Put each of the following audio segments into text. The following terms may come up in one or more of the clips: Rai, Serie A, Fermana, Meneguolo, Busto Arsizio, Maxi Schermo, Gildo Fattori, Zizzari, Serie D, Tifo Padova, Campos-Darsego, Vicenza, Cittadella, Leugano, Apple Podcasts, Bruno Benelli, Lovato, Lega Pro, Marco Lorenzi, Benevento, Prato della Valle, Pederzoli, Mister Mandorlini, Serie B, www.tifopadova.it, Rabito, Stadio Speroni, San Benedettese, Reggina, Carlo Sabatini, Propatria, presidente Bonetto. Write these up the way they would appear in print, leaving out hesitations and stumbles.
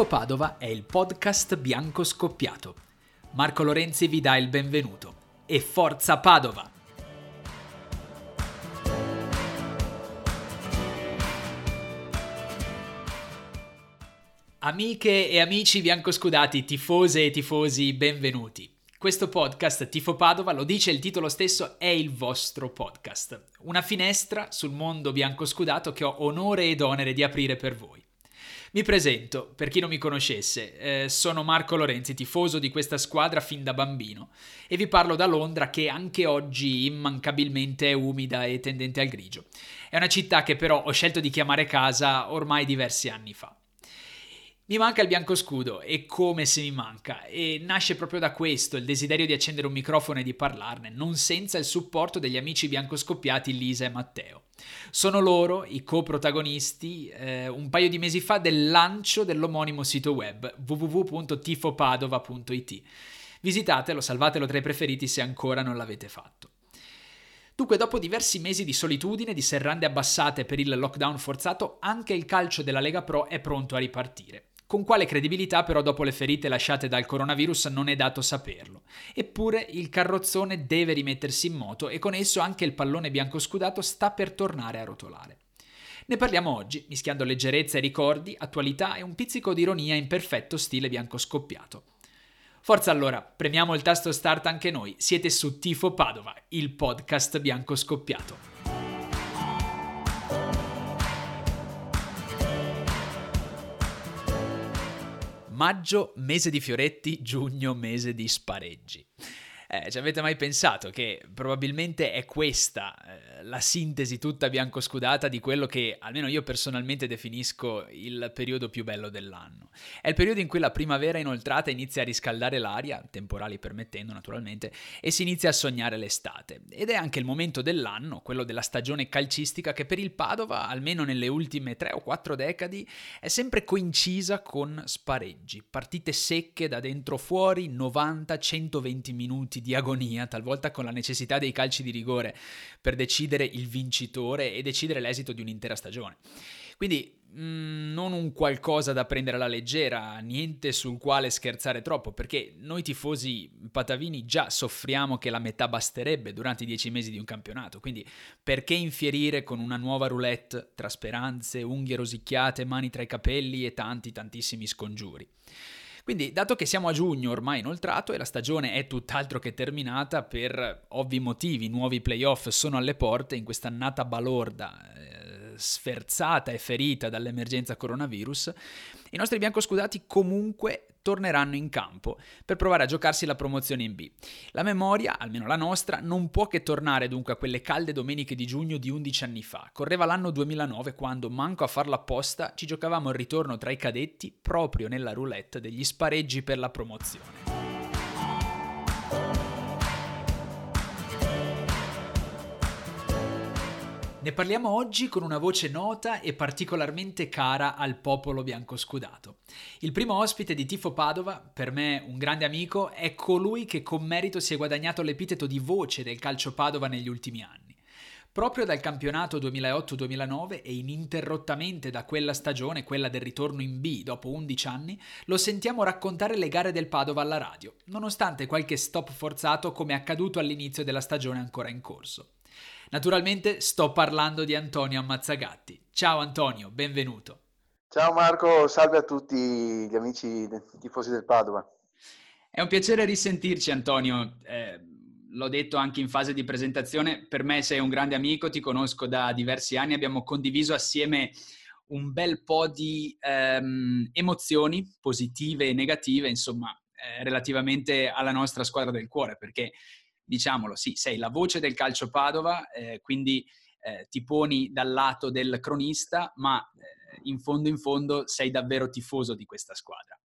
Tifo Padova è il podcast bianco scoppiato. Marco Lorenzi vi dà il benvenuto. E forza Padova! Amiche e amici biancoscudati, tifose e tifosi, benvenuti. Questo podcast, Tifo Padova, lo dice il titolo stesso, è il vostro podcast. Una finestra sul mondo biancoscudato che ho onore ed onere di aprire per voi. Mi presento, per chi non mi conoscesse, sono Marco Lorenzi, tifoso di questa squadra fin da bambino, e vi parlo da Londra che anche oggi immancabilmente è umida e tendente al grigio. È una città che però ho scelto di chiamare casa ormai diversi anni fa. Mi manca il biancoscudo, e come se mi manca, e nasce proprio da questo il desiderio di accendere un microfono e di parlarne, non senza il supporto degli amici biancoscoppiati Lisa e Matteo. Sono loro i co-protagonisti un paio di mesi fa del lancio dell'omonimo sito web www.tifopadova.it. Visitatelo, salvatelo tra i preferiti se ancora non l'avete fatto. Dunque, dopo diversi mesi di solitudine, di serrande abbassate per il lockdown forzato, anche il calcio della Lega Pro è pronto a ripartire. Con quale credibilità però dopo le ferite lasciate dal coronavirus non è dato saperlo. Eppure il carrozzone deve rimettersi in moto e con esso anche il pallone biancoscudato sta per tornare a rotolare. Ne parliamo oggi, mischiando leggerezza e ricordi, attualità e un pizzico di ironia in perfetto stile biancoscoppiato. Forza allora, premiamo il tasto start anche noi, siete su Tifo Padova, il podcast biancoscoppiato. Maggio, mese di fioretti, giugno, mese di spareggi. Ci avete mai pensato che probabilmente è questa la sintesi tutta biancoscudata di quello che almeno io personalmente definisco il periodo più bello dell'anno? È il periodo in cui la primavera inoltrata inizia a riscaldare l'aria, temporali permettendo naturalmente, e si inizia a sognare l'estate. Ed è anche il momento dell'anno, quello della stagione calcistica, che per il Padova, almeno nelle ultime 3 o 4 decadi, è sempre coincisa con spareggi, partite secche da dentro fuori, 90-120 minuti di agonia, talvolta con la necessità dei calci di rigore per decidere il vincitore e decidere l'esito di un'intera stagione. Quindi non un qualcosa da prendere alla leggera, niente sul quale scherzare troppo, perché noi tifosi patavini già soffriamo che la metà basterebbe durante i 10 mesi di un campionato, quindi perché infierire con una nuova roulette tra speranze, unghie rosicchiate, mani tra i capelli e tantissimi scongiuri? Quindi, dato che siamo a giugno ormai inoltrato e la stagione è tutt'altro che terminata, per ovvi motivi, nuovi playoff sono alle porte in questa annata balorda, sferzata e ferita dall'emergenza coronavirus, i nostri biancoscudati comunque torneranno in campo per provare a giocarsi la promozione in B. La memoria, almeno la nostra, non può che tornare dunque a quelle calde domeniche di giugno di 11 anni fa. Correva l'anno 2009 quando, manco a farla apposta, ci giocavamo il ritorno tra i cadetti proprio nella roulette degli spareggi per la promozione. Ne parliamo oggi con una voce nota e particolarmente cara al popolo biancoscudato. Il primo ospite di Tifo Padova, per me un grande amico, è colui che con merito si è guadagnato l'epiteto di voce del calcio Padova negli ultimi anni. Proprio dal campionato 2008-2009 e ininterrottamente da quella stagione, quella del ritorno in B dopo 11 anni, lo sentiamo raccontare le gare del Padova alla radio, nonostante qualche stop forzato come accaduto all'inizio della stagione ancora in corso. Naturalmente sto parlando di Antonio Ammazzagatti. Ciao Antonio, benvenuto. Ciao Marco, salve a tutti gli amici tifosi del Padova. È un piacere risentirci Antonio, l'ho detto anche in fase di presentazione, per me sei un grande amico, ti conosco da diversi anni, abbiamo condiviso assieme un bel po' di emozioni positive e negative, insomma, relativamente alla nostra squadra del cuore, perché diciamolo, sì, sei la voce del calcio Padova, quindi ti poni dal lato del cronista, ma in fondo sei davvero tifoso di questa squadra.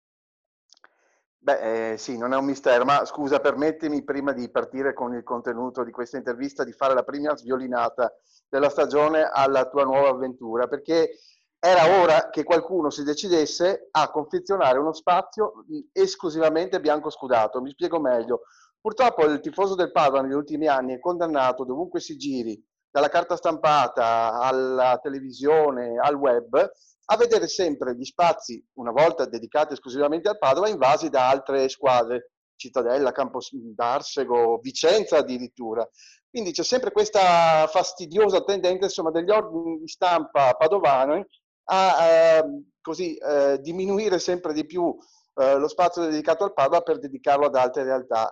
Beh, sì, non è un mistero, ma scusa, permettimi prima di partire con il contenuto di questa intervista di fare la prima sviolinata della stagione alla tua nuova avventura, perché era ora che qualcuno si decidesse a confezionare uno spazio esclusivamente biancoscudato. Mi spiego meglio. Purtroppo il tifoso del Padova negli ultimi anni è condannato dovunque si giri, dalla carta stampata alla televisione, al web, a vedere sempre gli spazi, una volta dedicati esclusivamente al Padova, invasi da altre squadre, Cittadella, Campos-Darsego, Vicenza addirittura. Quindi c'è sempre questa fastidiosa tendenza, insomma, degli ordini di stampa padovani a così diminuire sempre di più lo spazio dedicato al Padova per dedicarlo ad altre realtà.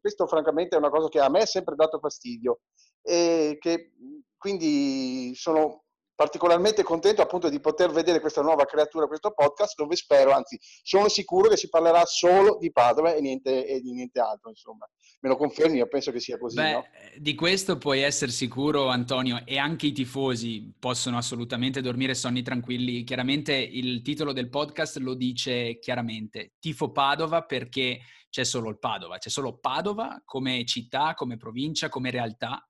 Questo francamente è una cosa che a me è sempre dato fastidio e che quindi sono particolarmente contento appunto di poter vedere questa nuova creatura, questo podcast, dove spero, anzi sono sicuro che si parlerà solo di Padova e di niente altro, insomma. Me lo confermi? Io penso che sia così. Beh, no? Di questo puoi essere sicuro, Antonio, e anche i tifosi possono assolutamente dormire sonni tranquilli. Chiaramente il titolo del podcast lo dice chiaramente, Tifo Padova, perché c'è solo il Padova. C'è solo Padova come città, come provincia, come realtà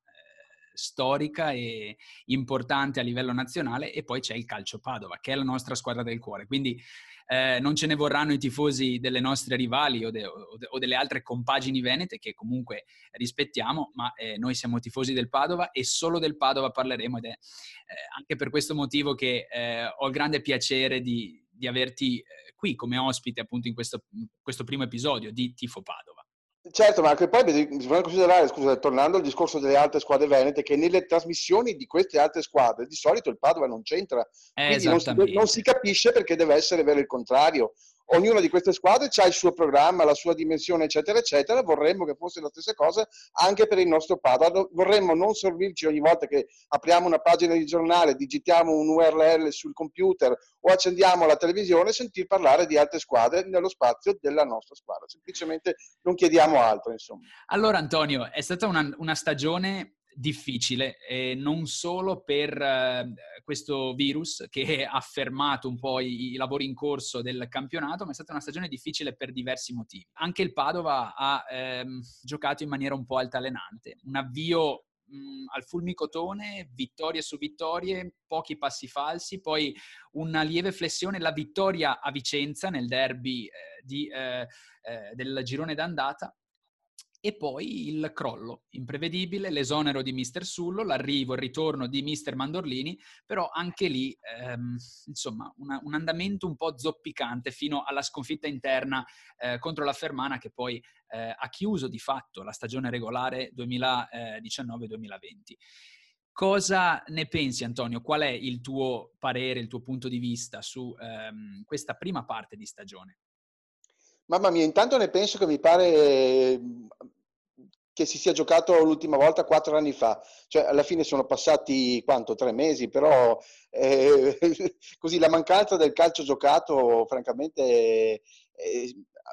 storica e importante a livello nazionale, e poi c'è il Calcio Padova, che è la nostra squadra del cuore. Quindi non ce ne vorranno i tifosi delle nostre rivali o delle altre compagini venete, che comunque rispettiamo, ma noi siamo tifosi del Padova e solo del Padova parleremo, ed è anche per questo motivo che ho il grande piacere di averti qui come ospite appunto in questo primo episodio di Tifo Padova. Certo, Marco, e poi bisogna considerare, scusa, tornando al discorso delle altre squadre venete, che nelle trasmissioni di queste altre squadre di solito il Padova non c'entra, quindi non si capisce perché deve essere vero il contrario. Ognuna di queste squadre ha il suo programma, la sua dimensione, eccetera, eccetera. Vorremmo che fosse la stessa cosa anche per il nostro Padova. Vorremmo non servirci ogni volta che apriamo una pagina di giornale, digitiamo un URL sul computer o accendiamo la televisione, sentir parlare di altre squadre nello spazio della nostra squadra. Semplicemente non chiediamo altro, insomma. Allora, Antonio, è stata una stagione difficile, non solo per questo virus che ha fermato un po' i lavori in corso del campionato, ma è stata una stagione difficile per diversi motivi. Anche il Padova ha giocato in maniera un po' altalenante, un avvio al fulmicotone, vittorie su vittorie, pochi passi falsi, poi una lieve flessione, la vittoria a Vicenza nel derby del girone d'andata, e poi il crollo imprevedibile, l'esonero di Mister Sullo, l'arrivo, il ritorno di Mister Mandorlini, però anche lì, insomma, un andamento un po' zoppicante fino alla sconfitta interna contro la Fermana, che poi ha chiuso di fatto la stagione regolare 2019-2020. Cosa ne pensi, Antonio? Qual è il tuo parere, il tuo punto di vista su questa prima parte di stagione? Mamma mia, intanto ne penso che mi pare che si sia giocato l'ultima volta 4 anni fa. Cioè, alla fine sono passati, 3 mesi, però così la mancanza del calcio giocato, francamente,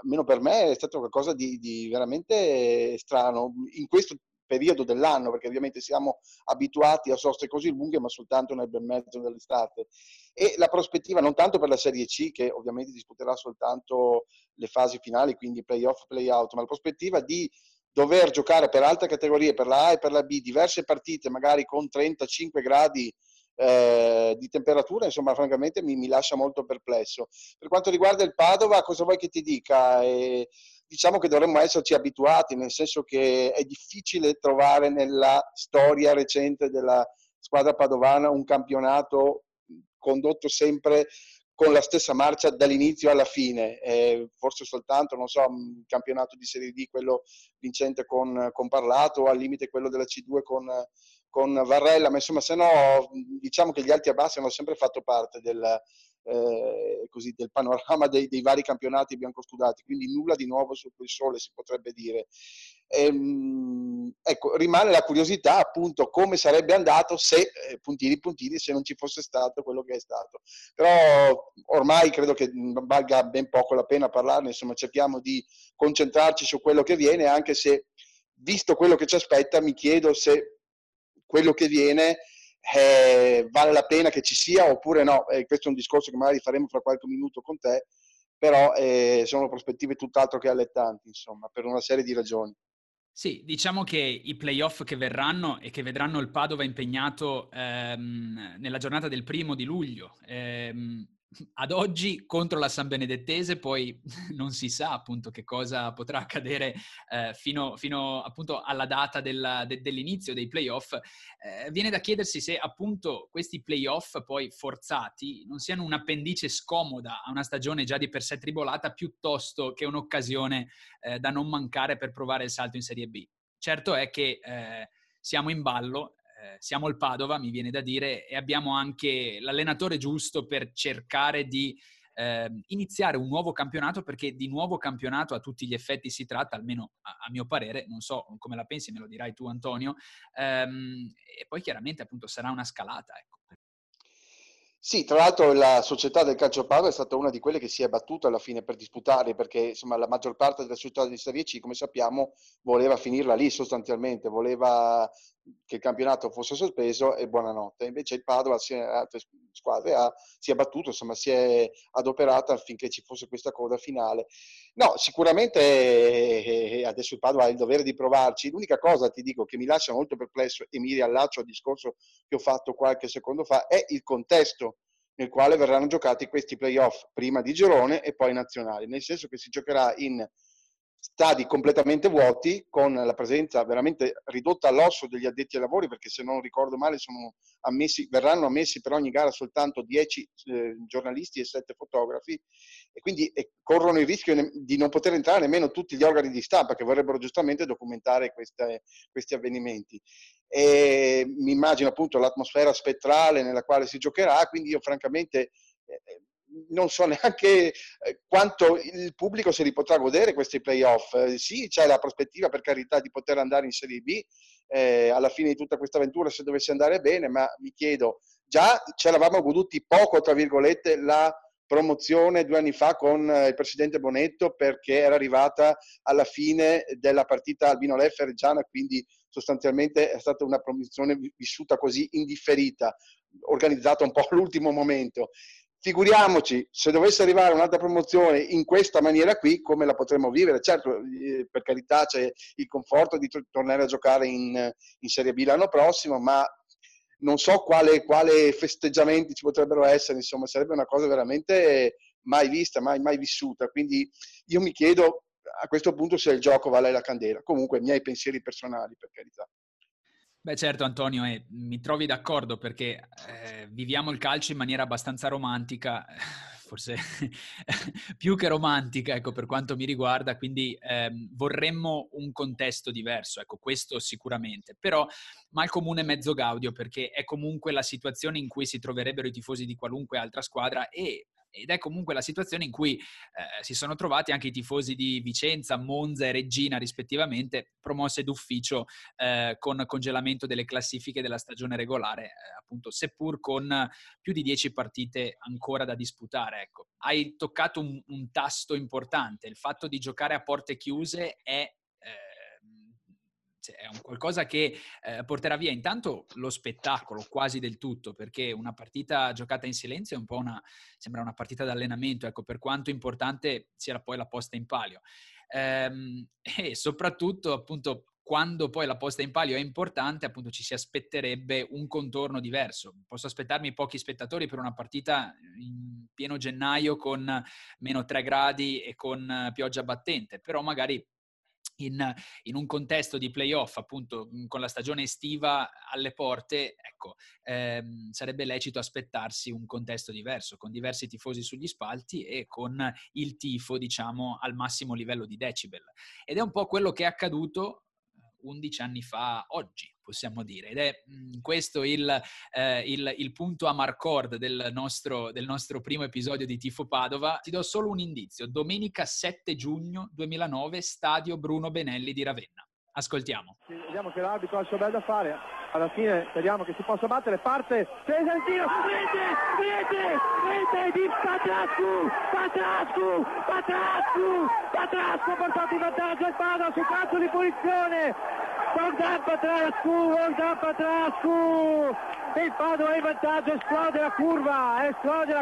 almeno per me, è stato qualcosa di veramente strano in questo periodo dell'anno, perché ovviamente siamo abituati a soste così lunghe, ma soltanto nel bel mezzo dell'estate. E la prospettiva non tanto per la Serie C, che ovviamente disputerà soltanto le fasi finali, quindi play-off, play-out, ma la prospettiva di dover giocare per altre categorie, per la A e per la B, diverse partite, magari con 35 gradi di temperatura, insomma, francamente mi lascia molto perplesso. Per quanto riguarda il Padova, cosa vuoi che ti dica? Diciamo che dovremmo esserci abituati, nel senso che è difficile trovare nella storia recente della squadra padovana un campionato condotto sempre con la stessa marcia dall'inizio alla fine, forse soltanto, non so, il campionato di Serie D, quello vincente con Parlato, o al limite quello della C2 con Varrella, ma insomma, se no, diciamo che gli alti e bassi hanno sempre fatto parte del panorama dei vari campionati biancoscudati, quindi nulla di nuovo sotto il sole, si potrebbe dire. Ecco, rimane la curiosità, appunto, come sarebbe andato se se non ci fosse stato quello che è stato. Però ormai credo che valga ben poco la pena parlarne, insomma, cerchiamo di concentrarci su quello che viene, anche se, visto quello che ci aspetta, mi chiedo se quello che viene vale la pena che ci sia oppure no. Questo è un discorso che magari faremo fra qualche minuto con te, però sono prospettive tutt'altro che allettanti, insomma, per una serie di ragioni. Sì, diciamo che i play-off che verranno e che vedranno il Padova impegnato nella giornata del 1° di luglio ad oggi contro la San Benedettese, poi non si sa appunto che cosa potrà accadere fino appunto alla data dell'inizio dei playoff. Viene da chiedersi se appunto questi playoff poi forzati non siano un'appendice scomoda a una stagione già di per sé tribolata, piuttosto che un'occasione da non mancare per provare il salto in Serie B. Certo è che siamo in ballo, siamo il Padova, mi viene da dire, e abbiamo anche l'allenatore giusto per cercare di iniziare un nuovo campionato, perché di nuovo campionato a tutti gli effetti si tratta, almeno a mio parere, non so come la pensi, me lo dirai tu Antonio, e poi chiaramente appunto sarà una scalata, ecco. Sì, tra l'altro la società del calcio Padova è stata una di quelle che si è battuta alla fine per disputarli, perché insomma la maggior parte della società di Serie C, come sappiamo, voleva finirla lì sostanzialmente, voleva che il campionato fosse sospeso e buonanotte. Invece il Padova, assieme ad altre squadre, si è battuto, insomma si è adoperata affinché ci fosse questa coda finale. No, sicuramente adesso il Padova ha il dovere di provarci. L'unica cosa, ti dico, che mi lascia molto perplesso, e mi riallaccio al discorso che ho fatto qualche secondo fa, è il contesto nel quale verranno giocati questi playoff, prima di girone e poi nazionali, nel senso che si giocherà in stadi completamente vuoti, con la presenza veramente ridotta all'osso degli addetti ai lavori, perché se non ricordo male verranno ammessi per ogni gara soltanto 10 giornalisti e 7 fotografi, e quindi corrono il rischio di non poter entrare nemmeno tutti gli organi di stampa che vorrebbero giustamente documentare questi avvenimenti. E mi immagino appunto l'atmosfera spettrale nella quale si giocherà, quindi io francamente non so neanche quanto il pubblico se li potrà godere questi playoff. Sì, c'è la prospettiva, per carità, di poter andare in Serie B alla fine di tutta questa avventura, se dovesse andare bene, ma mi chiedo, già ce l'avamo goduti poco, tra virgolette, la promozione 2 anni fa con il presidente Bonetto, perché era arrivata alla fine della partita Albino-Leffe-Reggiana, quindi sostanzialmente è stata una promozione vissuta così indifferita, organizzata un po' all'ultimo momento. Figuriamoci, se dovesse arrivare un'altra promozione in questa maniera qui, come la potremmo vivere? Certo, per carità, c'è il conforto di tornare a giocare in Serie B l'anno prossimo, ma non so quale festeggiamenti ci potrebbero essere, insomma, sarebbe una cosa veramente mai vista, mai vissuta. Quindi io mi chiedo a questo punto se il gioco vale la candela. Comunque, i miei pensieri personali, per carità. Beh certo Antonio, mi trovi d'accordo, perché viviamo il calcio in maniera abbastanza romantica, forse più che romantica, ecco, per quanto mi riguarda, quindi vorremmo un contesto diverso, ecco, questo sicuramente, però mal comune mezzo gaudio, perché è comunque la situazione in cui si troverebbero i tifosi di qualunque altra squadra, ed è comunque la situazione in cui si sono trovati anche i tifosi di Vicenza, Monza e Reggina rispettivamente, promosse d'ufficio con congelamento delle classifiche della stagione regolare, appunto, seppur con più di 10 partite ancora da disputare. Ecco. Hai toccato un tasto importante, il fatto di giocare a porte chiuse è un qualcosa che porterà via intanto lo spettacolo quasi del tutto, perché una partita giocata in silenzio è un po' sembra una partita d'allenamento, ecco, per quanto importante sia poi la posta in palio. E soprattutto, appunto, quando poi la posta in palio è importante, appunto, ci si aspetterebbe un contorno diverso. Posso aspettarmi pochi spettatori per una partita in pieno gennaio con meno 3 gradi e con pioggia battente, però magari in un contesto di playoff, appunto, con la stagione estiva alle porte, ecco, sarebbe lecito aspettarsi un contesto diverso, con diversi tifosi sugli spalti e con il tifo, diciamo, al massimo livello di decibel. Ed è un po' quello che è accaduto 11 anni fa oggi, possiamo dire, ed è questo il punto amarcord del nostro primo episodio di Tifo Padova. Ti do solo un indizio: domenica 7 giugno 2009, stadio Bruno Benelli di Ravenna. Ascoltiamo. Sì, vediamo che l'arbitro ha il suo bel da fare, alla fine speriamo che si possa battere, parte Cesentino, rete di Patrascu ha portato in vantaggio il Padova su calcio di punizione. Patrascu! Il Padova è in vantaggio, esplode la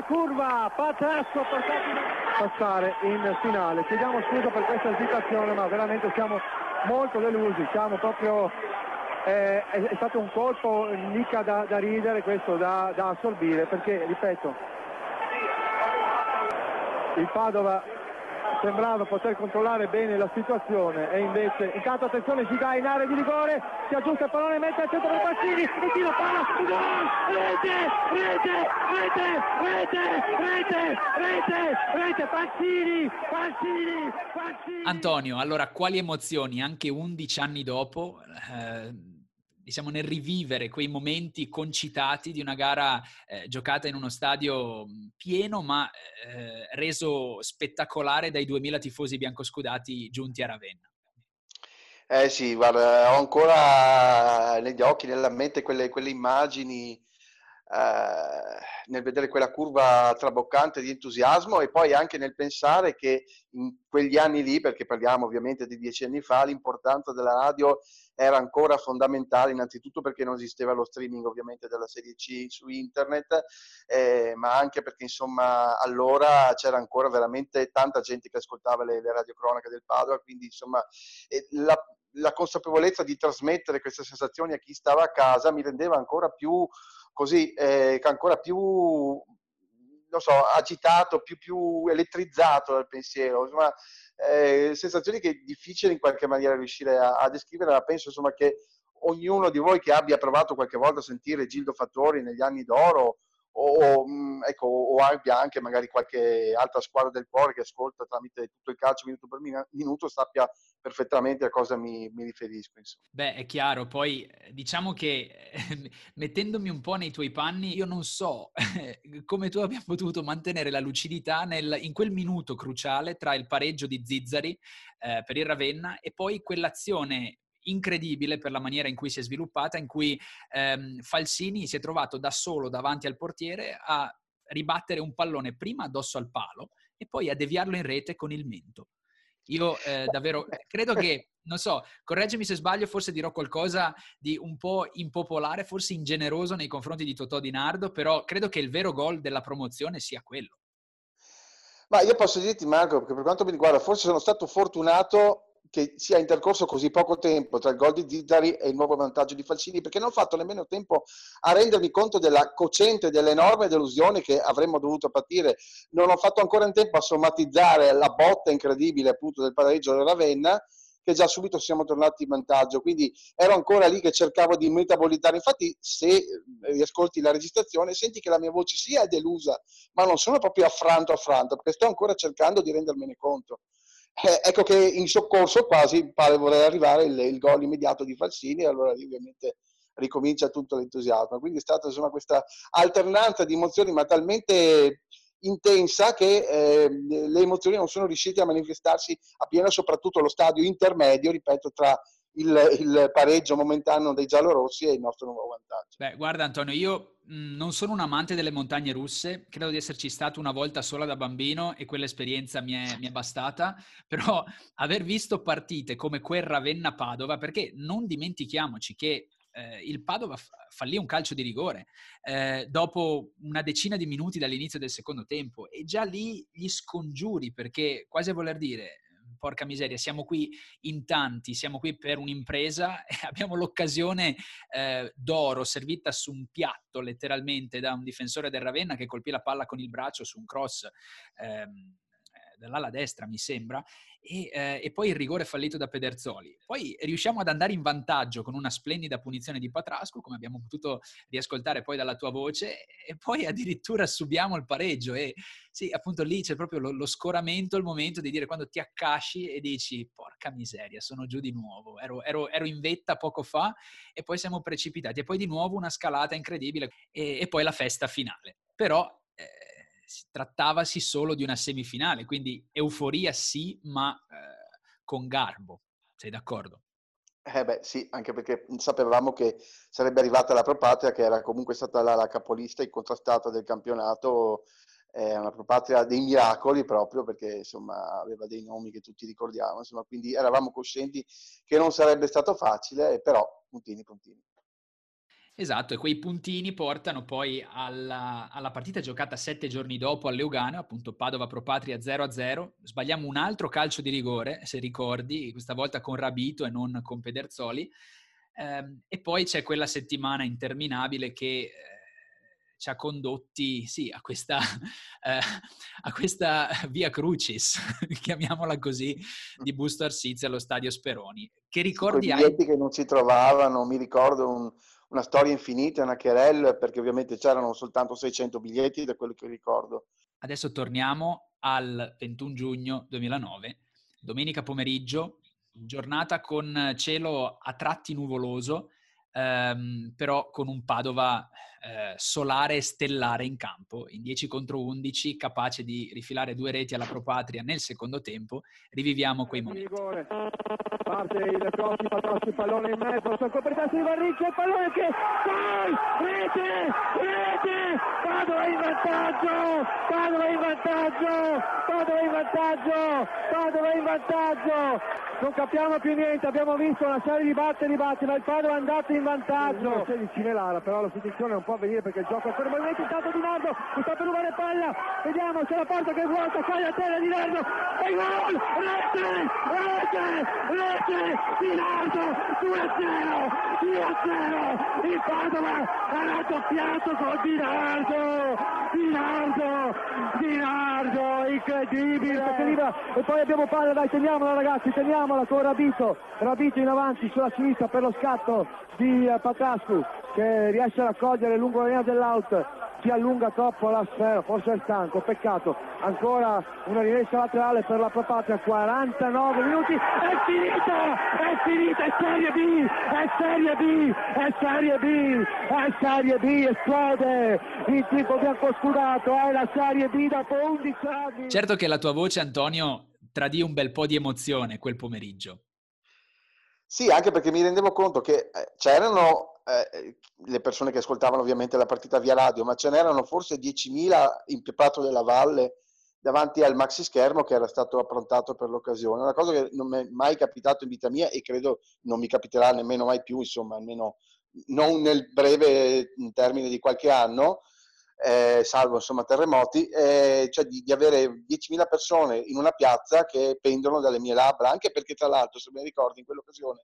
curva, Patrascu ha portato in vantaggio. Passare in finale, chiediamo scusa per questa esitazione, ma veramente siamo molto delusi, siamo proprio... è stato un colpo mica da ridere, questo da assorbire, perché, ripeto, Il Padova sembrava poter controllare bene la situazione e invece intanto attenzione, si dà in area di rigore, si aggiusta il pallone, mette al centro per Paccini e tira palla, gol, rete, Paccini. Antonio, allora quali emozioni anche 11 anni dopo, diciamo nel rivivere quei momenti concitati di una gara giocata in uno stadio pieno ma reso spettacolare dai 2000 tifosi biancoscudati giunti a Ravenna? Eh sì, guarda, ho ancora negli occhi, nella mente quelle immagini, nel vedere quella curva traboccante di entusiasmo e poi anche nel pensare che in quegli anni lì, perché parliamo ovviamente di 10 anni fa, l'importanza della radio era ancora fondamentale, innanzitutto perché non esisteva lo streaming ovviamente della Serie C su internet, ma anche perché insomma allora c'era ancora veramente tanta gente che ascoltava le radiocronache del Padova, quindi insomma la consapevolezza di trasmettere queste sensazioni a chi stava a casa mi rendeva ancora più così, ancora più, non so, agitato, più elettrizzato dal pensiero, insomma, sensazioni che è difficile in qualche maniera riuscire a descrivere, ma penso insomma che ognuno di voi che abbia provato qualche volta a sentire Gildo Fattori negli anni d'oro o abbia anche magari qualche altra squadra del cuore che ascolta tramite tutto il calcio minuto per minuto sappia perfettamente a cosa mi riferisco, insomma. Beh, è chiaro, poi diciamo che mettendomi un po' nei tuoi panni io non so come tu abbia potuto mantenere la lucidità in quel minuto cruciale tra il pareggio di Zizzari per il Ravenna e poi quell'azione incredibile per la maniera in cui si è sviluppata, in cui Falsini si è trovato da solo davanti al portiere a ribattere un pallone prima addosso al palo e poi a deviarlo in rete con il mento. Io davvero credo che, non so, correggimi se sbaglio, forse dirò qualcosa di un po' impopolare, forse ingeneroso nei confronti di Totò Di Nardo, però credo che il vero gol della promozione sia quello. Ma io posso dirti, Marco, che per quanto mi riguarda forse sono stato fortunato che sia intercorso così poco tempo tra il gol di Zizzari e il nuovo vantaggio di Falsini, perché non ho fatto nemmeno tempo a rendermi conto della cocente, dell'enorme delusione che avremmo dovuto patire. Non ho fatto ancora in tempo a somatizzare la botta incredibile appunto del pareggio della Ravenna, che già subito siamo tornati in vantaggio. Quindi ero ancora lì che cercavo di metabolizzare. Infatti se riascolti la registrazione senti che la mia voce sia delusa, ma non sono proprio affranto, perché sto ancora cercando di rendermene conto. Ecco che in soccorso quasi pare voler arrivare il gol immediato di Falsini e allora lì ovviamente ricomincia tutto l'entusiasmo. Quindi è stata insomma questa alternanza di emozioni ma talmente intensa che le emozioni non sono riuscite a manifestarsi appieno, soprattutto allo stadio intermedio, ripeto, tra il pareggio momentaneo dei giallorossi e il nostro nuovo vantaggio. Beh, guarda Antonio, io non sono un amante delle montagne russe, credo di esserci stato una volta sola da bambino e quell'esperienza mi è bastata, però aver visto partite come quel Ravenna-Padova, perché non dimentichiamoci che il Padova fallì un calcio di rigore dopo una decina di minuti dall'inizio del secondo tempo e già lì gli scongiuri, perché quasi a voler dire porca miseria, siamo qui in tanti, siamo qui per un'impresa e abbiamo l'occasione d'oro servita su un piatto letteralmente da un difensore del Ravenna che colpì la palla con il braccio su un cross dall'ala destra mi sembra e poi il rigore fallito da Pederzoli. Poi riusciamo ad andare in vantaggio con una splendida punizione di Patrascu, come abbiamo potuto riascoltare poi dalla tua voce, e poi addirittura subiamo il pareggio e sì, appunto lì c'è proprio lo scoramento, il momento di dire, quando ti accasci e dici porca miseria, sono giù di nuovo, ero in vetta poco fa e poi siamo precipitati e poi di nuovo una scalata incredibile e poi la festa finale. Però trattavasi solo di una semifinale, quindi euforia sì, ma con garbo, sei d'accordo? Beh sì, anche perché sapevamo che sarebbe arrivata la Propatria, che era comunque stata la capolista incontrastata del campionato, una Propatria dei miracoli proprio, perché insomma aveva dei nomi che tutti ricordiamo, insomma, quindi eravamo coscienti che non sarebbe stato facile, però puntini. Esatto, e quei puntini portano poi alla partita giocata 7 giorni dopo al Leugano, appunto Padova-Propatria 0-0. Sbagliamo un altro calcio di rigore, se ricordi, questa volta con Rabito e non con Pederzoli. E poi c'è quella settimana interminabile che ci ha condotti, sì, a questa via crucis, chiamiamola così, di Busto Arsizio allo Stadio Speroni. Che ricordi hai? I biglietti che non si trovavano, mi ricordo una storia infinita, una querella, perché ovviamente c'erano soltanto 600 biglietti, da quello che ricordo. Adesso torniamo al 21 giugno 2009, domenica pomeriggio, giornata con cielo a tratti nuvoloso, però con un Padova solare e stellare in campo, in 10 contro 11, capace di rifilare 2 reti alla Propatria nel secondo tempo. Riviviamo quei momenti. Parte il Crossi, Patrascu, pallone in mezzo, sono copertati di Varrella, il pallone che... Gol! Rete! Padova in vantaggio! Non capiamo più niente, abbiamo visto una serie di batte, ma il Padova è andato in vantaggio. C'è vicino l'ala, però la situazione non può avvenire perché il gioco è fermo. Il Totò Di Nardo che sta per rubare palla, vediamo, c'è la porta che è vuota, cade a terra Di Nardo e gol! Rete! Di Nardo 2-0! Il Padova ha raddoppiato con Di Nardo, incredibile! E poi abbiamo palla, dai, teniamola ragazzi, teniamola con Rabito in avanti sulla sinistra per lo scatto di Patrascu, che riesce a raccogliere lungo la linea dell'out, si allunga troppo la sfera, forse è stanco, peccato. Ancora una rimessa laterale per la Propatria, 49 minuti, è finita, è Serie B, esplode il tipo biancoscurato, è la Serie B dopo 11 anni. Certo che la tua voce, Antonio, tradì un bel po' di emozione quel pomeriggio. Sì, anche perché mi rendevo conto che c'erano... le persone che ascoltavano ovviamente la partita via radio, ma ce n'erano forse 10.000 in Prato della Valle davanti al maxi schermo che era stato approntato per l'occasione. Una cosa che non mi è mai capitato in vita mia e credo non mi capiterà nemmeno mai più, insomma, almeno non nel breve termine di qualche anno, salvo insomma terremoti, cioè di avere 10.000 persone in una piazza che pendono dalle mie labbra, anche perché tra l'altro, se mi ricordo, in quell'occasione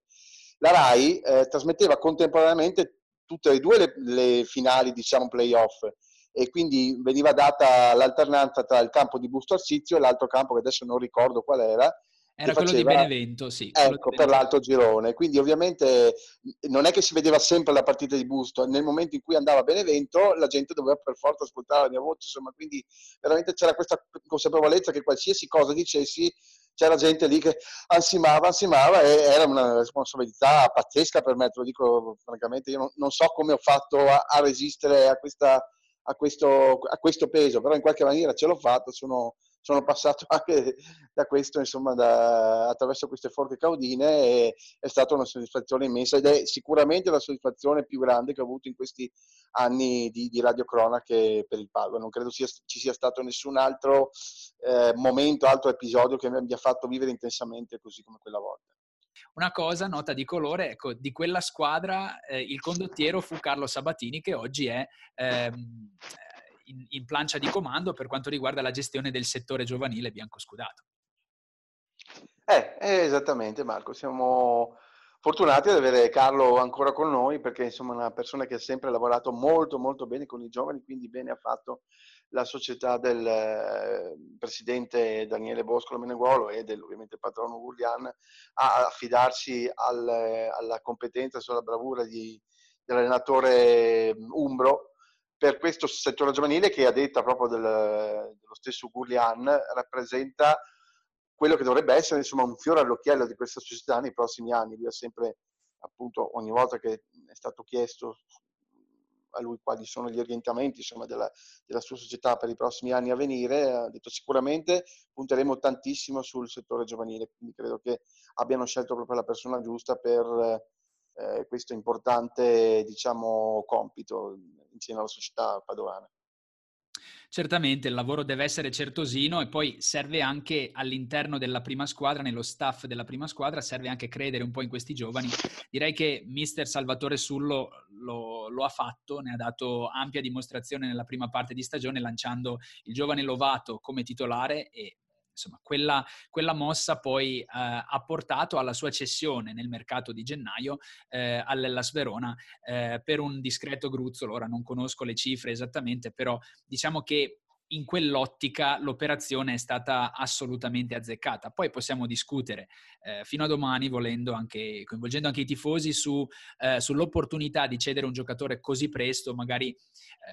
la Rai trasmetteva contemporaneamente tutte e due le finali, diciamo, playoff, e quindi veniva data l'alternanza tra il campo di Busto Arsizio e l'altro campo che adesso non ricordo qual era. Era quello di Benevento, sì. Ecco, per l'altro girone. Quindi ovviamente non è che si vedeva sempre la partita di Busto, nel momento in cui andava a Benevento la gente doveva per forza ascoltare la mia voce, insomma, quindi veramente c'era questa consapevolezza che qualsiasi cosa dicessi c'era gente lì che ansimava, e era una responsabilità pazzesca per me, te lo dico francamente, io non so come ho fatto a resistere a questo peso, però in qualche maniera ce l'ho fatta, sono passato anche da questo, insomma, attraverso queste forche caudine, e è stata una soddisfazione immensa ed è sicuramente la soddisfazione più grande che ho avuto in questi anni di radiocronache per il Padova. Non credo ci sia stato nessun altro momento, altro episodio che mi abbia fatto vivere intensamente così come quella volta. Una cosa, nota di colore, ecco, di quella squadra il condottiero fu Carlo Sabatini, che oggi è in plancia di comando per quanto riguarda la gestione del settore giovanile biancoscudato. Esattamente, Marco, siamo fortunati ad avere Carlo ancora con noi, perché insomma è una persona che ha sempre lavorato molto molto bene con i giovani, quindi bene ha fatto la società del presidente Daniele Boscolo Meneguolo e ovviamente il patrono Gurlian a affidarsi alla competenza, sulla bravura dell'allenatore Umbro per questo settore giovanile, che a detta proprio dello stesso Gurlian rappresenta quello che dovrebbe essere, insomma, un fiore all'occhiello di questa società nei prossimi anni. Lui ha sempre, appunto, ogni volta che è stato chiesto a lui quali sono gli orientamenti, insomma, della sua società per i prossimi anni a venire, ha detto sicuramente punteremo tantissimo sul settore giovanile, quindi credo che abbiano scelto proprio la persona giusta per questo importante, diciamo, compito insieme alla società padovana. Certamente il lavoro deve essere certosino, e poi serve anche all'interno della prima squadra, nello staff della prima squadra, serve anche credere un po' in questi giovani. Direi che mister Salvatore Sullo lo ha fatto, ne ha dato ampia dimostrazione nella prima parte di stagione, lanciando il giovane Lovato come titolare e insomma, quella mossa poi ha portato alla sua cessione nel mercato di gennaio all'Hellas Verona per un discreto gruzzolo. Ora non conosco le cifre esattamente, però diciamo che in quell'ottica l'operazione è stata assolutamente azzeccata. Poi possiamo discutere fino a domani, volendo, anche coinvolgendo anche i tifosi, sull'opportunità di cedere un giocatore così presto, magari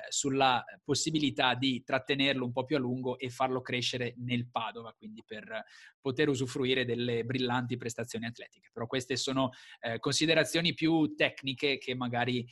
sulla possibilità di trattenerlo un po' più a lungo e farlo crescere nel Padova, quindi per poter usufruire delle brillanti prestazioni atletiche. Però queste sono considerazioni più tecniche che magari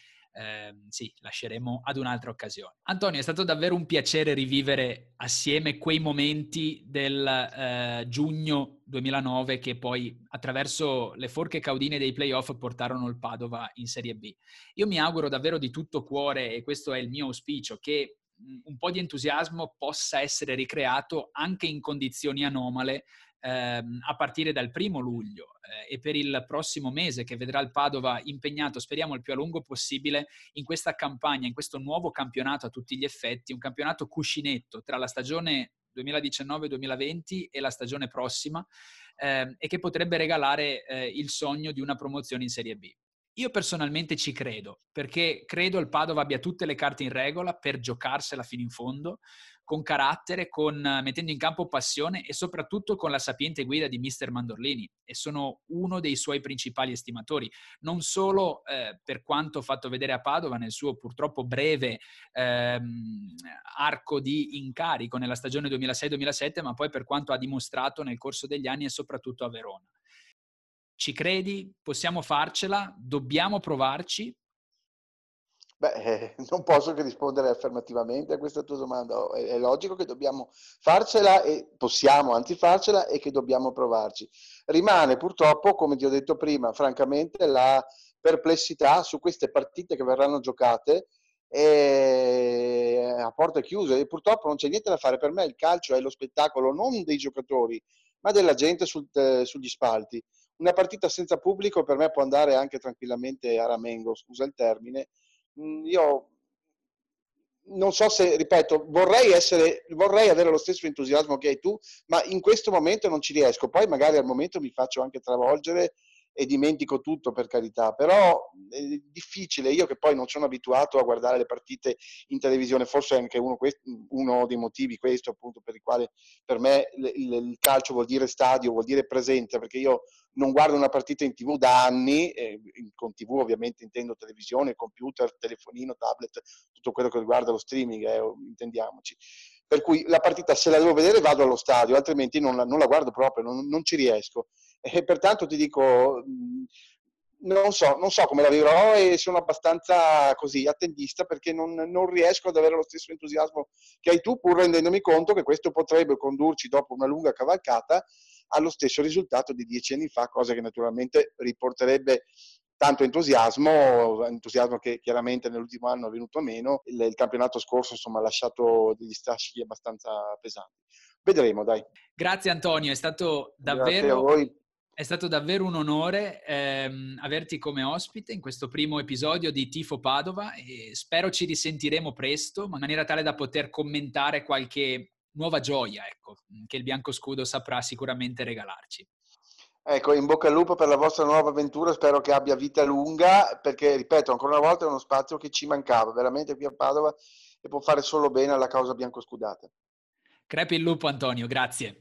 sì, lasceremo ad un'altra occasione. Antonio, è stato davvero un piacere rivivere assieme quei momenti del giugno 2009 che poi attraverso le forche caudine dei playoff portarono il Padova in Serie B. Io mi auguro davvero di tutto cuore, e questo è il mio auspicio, che un po' di entusiasmo possa essere ricreato anche in condizioni anomale a partire dal 1° luglio e per il prossimo mese, che vedrà il Padova impegnato, speriamo il più a lungo possibile, in questa campagna, in questo nuovo campionato a tutti gli effetti, un campionato cuscinetto tra la stagione 2019-2020 e la stagione prossima, e che potrebbe regalare il sogno di una promozione in Serie B. Io personalmente ci credo, perché credo il Padova abbia tutte le carte in regola per giocarsela fino in fondo, con carattere, mettendo in campo passione e soprattutto con la sapiente guida di Mister Mandorlini, e sono uno dei suoi principali estimatori, non solo per quanto ho fatto vedere a Padova nel suo purtroppo breve arco di incarico nella stagione 2006-2007, ma poi per quanto ha dimostrato nel corso degli anni e soprattutto a Verona. Ci credi? Possiamo farcela? Dobbiamo provarci? Beh, non posso che rispondere affermativamente a questa tua domanda. È logico che dobbiamo farcela, e possiamo anzi farcela, e che dobbiamo provarci. Rimane purtroppo, come ti ho detto prima, francamente la perplessità su queste partite che verranno giocate a porte chiuse, e purtroppo non c'è niente da fare. Per me il calcio è lo spettacolo non dei giocatori, ma della gente sugli spalti. Una partita senza pubblico per me può andare anche tranquillamente a ramengo, scusa il termine. Io non so se, ripeto, vorrei avere lo stesso entusiasmo che hai tu, ma in questo momento non ci riesco. Poi magari al momento mi faccio anche travolgere e dimentico tutto, per carità, però è difficile. Io che poi non sono abituato a guardare le partite in televisione, forse è anche uno dei motivi questo, appunto, per il quale per me il calcio vuol dire stadio, vuol dire presenza, perché io non guardo una partita in TV da anni, con TV ovviamente intendo televisione, computer, telefonino, tablet, tutto quello che riguarda lo streaming, intendiamoci. Per cui la partita, se la devo vedere, vado allo stadio, altrimenti non la guardo proprio, non ci riesco. E pertanto ti dico, non so come la vivrò, e sono abbastanza così attendista, perché non riesco ad avere lo stesso entusiasmo che hai tu, pur rendendomi conto che questo potrebbe condurci, dopo una lunga cavalcata, allo stesso risultato di 10 anni fa, cosa che naturalmente riporterebbe tanto entusiasmo che chiaramente nell'ultimo anno è venuto meno. Il campionato scorso, insomma, ha lasciato degli strascichi abbastanza pesanti. Vedremo, dai. Grazie Antonio, è stato davvero... Grazie a voi. È stato davvero un onore averti come ospite in questo primo episodio di Tifo Padova, e spero ci risentiremo presto, ma in maniera tale da poter commentare qualche nuova gioia, ecco, che il biancoscudo saprà sicuramente regalarci. Ecco, in bocca al lupo per la vostra nuova avventura, spero che abbia vita lunga, perché, ripeto, ancora una volta è uno spazio che ci mancava veramente qui a Padova e può fare solo bene alla causa biancoscudata. Crepi il lupo Antonio, grazie.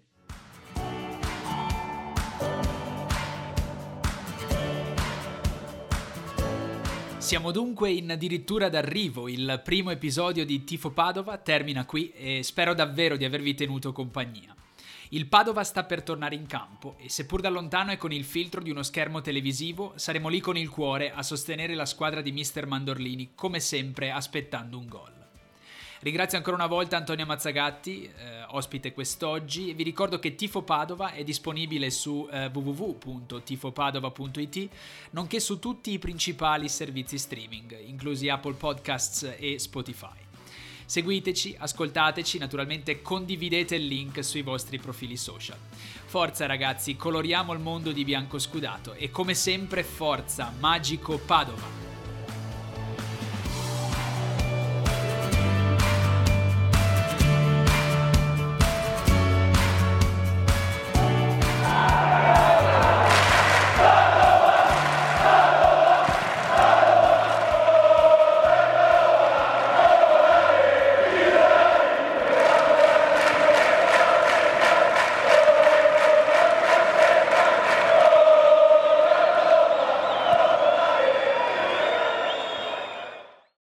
Siamo dunque in addirittura d'arrivo, il primo episodio di Tifo Padova termina qui e spero davvero di avervi tenuto compagnia. Il Padova sta per tornare in campo e, seppur da lontano e con il filtro di uno schermo televisivo, saremo lì con il cuore a sostenere la squadra di Mister Mandorlini, come sempre aspettando un gol. Ringrazio ancora una volta Antonio Ammazzagatti, ospite quest'oggi, e vi ricordo che Tifo Padova è disponibile su www.tifopadova.it, nonché su tutti i principali servizi streaming, inclusi Apple Podcasts e Spotify. Seguiteci, ascoltateci, naturalmente condividete il link sui vostri profili social. Forza ragazzi, coloriamo il mondo di bianco scudato e, come sempre, forza Magico Padova!